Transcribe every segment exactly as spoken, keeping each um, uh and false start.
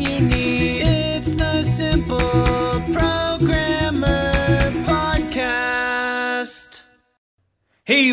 you need. It's the Simple Programmer Podcast. Hey,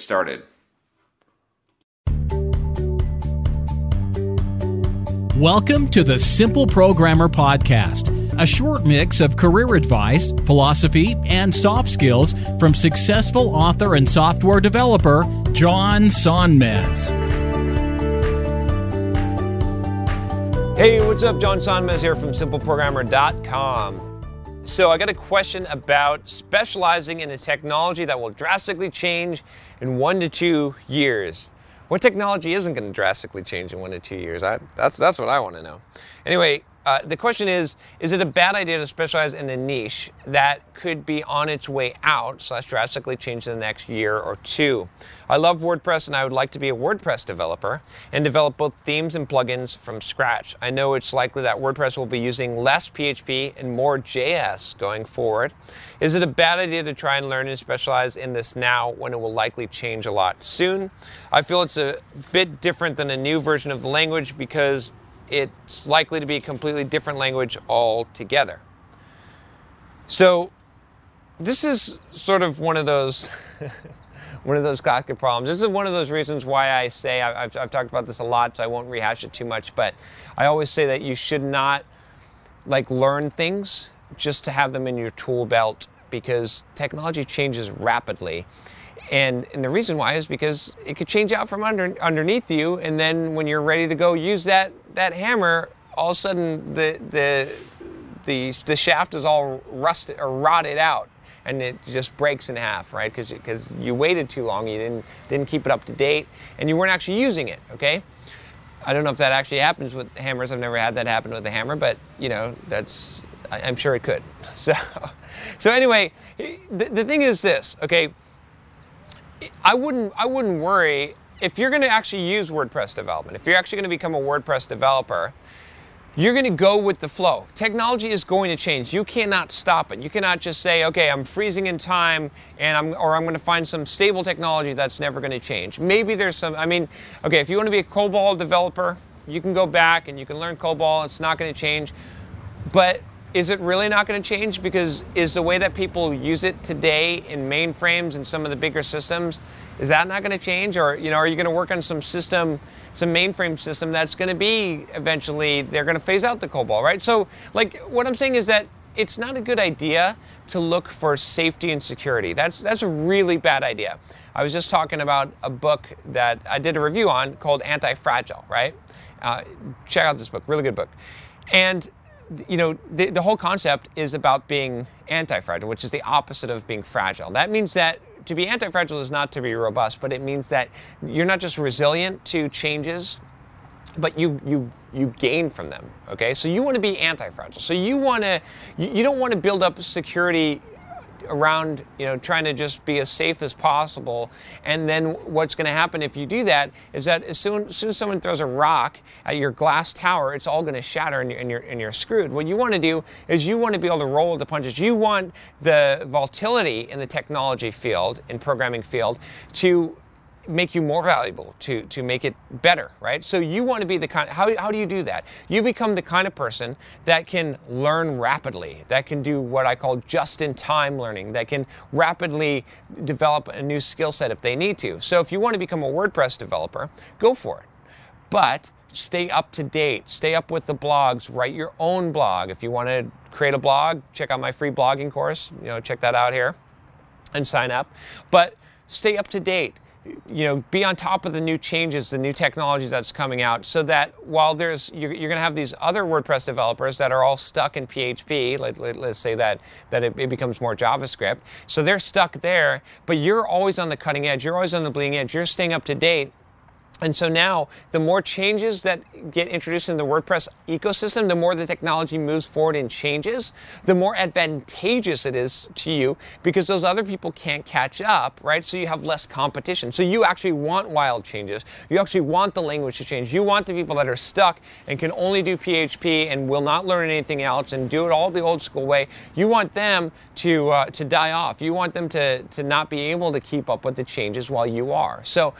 started. Welcome to the Simple Programmer Podcast, a short mix of career advice, philosophy, and soft skills from successful author and software developer John Sonmez. Hey, what's up? John Sonmez here from simple programmer dot com. So I got a question about specializing in a technology that will drastically change in one to two years. What technology isn't going to drastically change in one to two years? I, that's, that's what I want to know. Anyway, uh, the question is, is it a bad idea to specialize in a niche that could be on its way out slash drastically change in the next year or two? I love WordPress, and I would like to be a WordPress developer and develop both themes and plugins from scratch. I know it's likely that WordPress will be using less P H P and more J S going forward. Is it a bad idea to try and learn and specialize in this now when it will likely change a lot soon? I feel it's a bit different than a new version of the language because it's likely to be a completely different language altogether. So this is sort of one of those... One of those Kafka problems. This is one of those reasons why I say, I've, I've talked about this a lot, so I won't rehash it too much, but I always say that you should not like learn things just to have them in your tool belt, because technology changes rapidly. And, and the reason why is because it could change out from under, underneath you, and then when you're ready to go use that, that hammer, all of a sudden the, the, the, the shaft is all rusted or rotted out. And it just breaks in half, right? Because because you waited too long, you didn't didn't keep it up to date, and you weren't actually using it. Okay, I don't know if that actually happens with hammers. I've never had that happen with a hammer, but you know, that's I, I'm sure it could. So so anyway, the, the thing is this. Okay, I wouldn't I wouldn't worry if you're going to actually use WordPress development. If you're actually going to become a WordPress developer, you're going to go with the flow. Technology is going to change. You cannot stop it. You cannot just say, okay, I'm freezing in time, and I'm, or I'm going to find some stable technology that's never going to change. Maybe there's some, I mean, okay, if you want to be a COBOL developer, you can go back and you can learn COBOL. It's not going to change. But is it really not going to change? Because is the way that people use it today in mainframes and some of the bigger systems, is that not going to change? Or, you know, are you going to work on some system, some mainframe system that's going to be eventually, they're going to phase out the COBOL, right? So, like, what I'm saying is that it's not a good idea to look for safety and security. That's that's a really bad idea. I was just talking about a book that I did a review on called Anti-Fragile, right? Uh, check out this book, really good book. And you know, the, the whole concept is about being anti-fragile, which is the opposite of being fragile. That means that to be anti-fragile is not to be robust, but it means that you're not just resilient to changes, but you you you gain from them, okay? So you want to be anti-fragile. So you want to, you, you don't want to build up security around, you know, trying to just be as safe as possible. And then what's going to happen if you do that is that as soon, as soon as someone throws a rock at your glass tower, it's all going to shatter and you're, and, you're, and you're screwed. What you want to do is you want to be able to roll with the punches. You want the volatility in the technology field, in programming field, to make you more valuable, to, to make it better, right? So you want to be the kind, how, how do you do that? You become the kind of person that can learn rapidly, that can do what I call just-in-time learning, that can rapidly develop a new skill set if they need to. So if you want to become a WordPress developer, go for it. But stay up to date, stay up with the blogs, write your own blog. If you want to create a blog, check out my free blogging course, you know, check that out here and sign up. But stay up to date. You know, be on top of the new changes, the new technologies that's coming out, so that while there's, you're, you're going to have these other WordPress developers that are all stuck in P H P, let, let, let's say that, that it, it becomes more JavaScript, so they're stuck there, but you're always on the cutting edge, you're always on the bleeding edge, you're staying up to date. And so now, the more changes that get introduced in the WordPress ecosystem, the more the technology moves forward and changes, the more advantageous it is to you, because those other people can't catch up, right? So you have less competition. So you actually want wild changes. You actually want the language to change. You want the people that are stuck and can only do P H P and will not learn anything else and do it all the old school way. You want them to uh, to die off. You want them to, to not be able to keep up with the changes while you are. So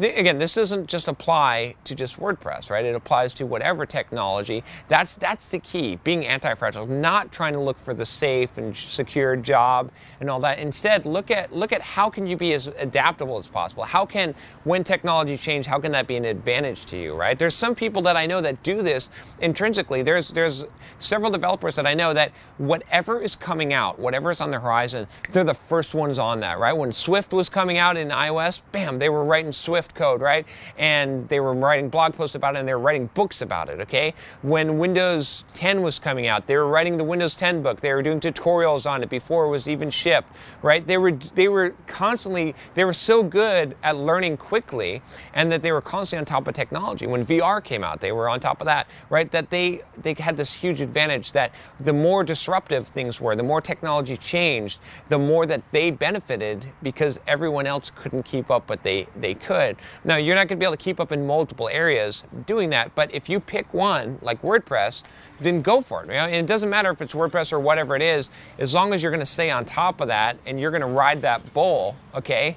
th- again, this isn't just apply to just WordPress, right? It applies to whatever technology. That's that's the key, being anti-fragile, not trying to look for the safe and secure job and all that. Instead, look at look at how can you be as adaptable as possible? How can, when technology change, how can that be an advantage to you, right? There's some people that I know that do this intrinsically. There's, there's several developers that I know that whatever is coming out, whatever is on the horizon, they're the first ones on that, right? When Swift was coming out in iOS, bam, they were writing Swift code, right? And they were writing blog posts about it, and they were writing books about it, okay? When Windows ten was coming out, they were writing the Windows ten book. They were doing tutorials on it before it was even shipped, right? They were they were constantly, they were so good at learning quickly, and that they were constantly on top of technology. When V R came out, they were on top of that, right? That they, they had this huge advantage that the more disruptive things were, the more technology changed, the more that they benefited, because everyone else couldn't keep up, but they, they could. Now, you're not going to be able to keep up in multiple areas doing that, but if you pick one, like WordPress, then go for it. You know? And it doesn't matter if it's WordPress or whatever it is, as long as you're going to stay on top of that and you're going to ride that bull, okay,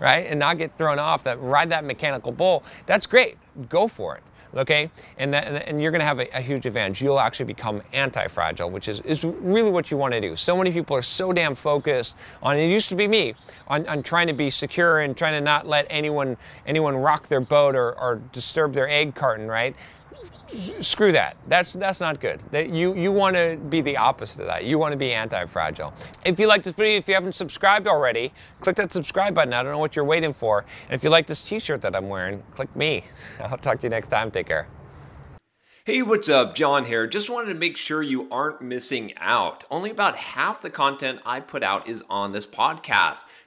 right, and not get thrown off, that ride that mechanical bull, that's great. Go for it. Okay, and that, and you're going to have a, a huge advantage. You'll actually become anti-fragile, which is, is really what you want to do. So many people are so damn focused on, it used to be me, on, on trying to be secure and trying to not let anyone anyone rock their boat or, or disturb their egg carton, right? Screw that. That's that's not good. That you you want to be the opposite of that. You want to be anti-fragile. If you like this video, if you haven't subscribed already, click that subscribe button. I don't know what you're waiting for. And if you like this t-shirt that I'm wearing, click me. I'll talk to you next time. Take care. Hey, what's up? John here. Just wanted to make sure you aren't missing out. Only about half the content I put out is on this podcast.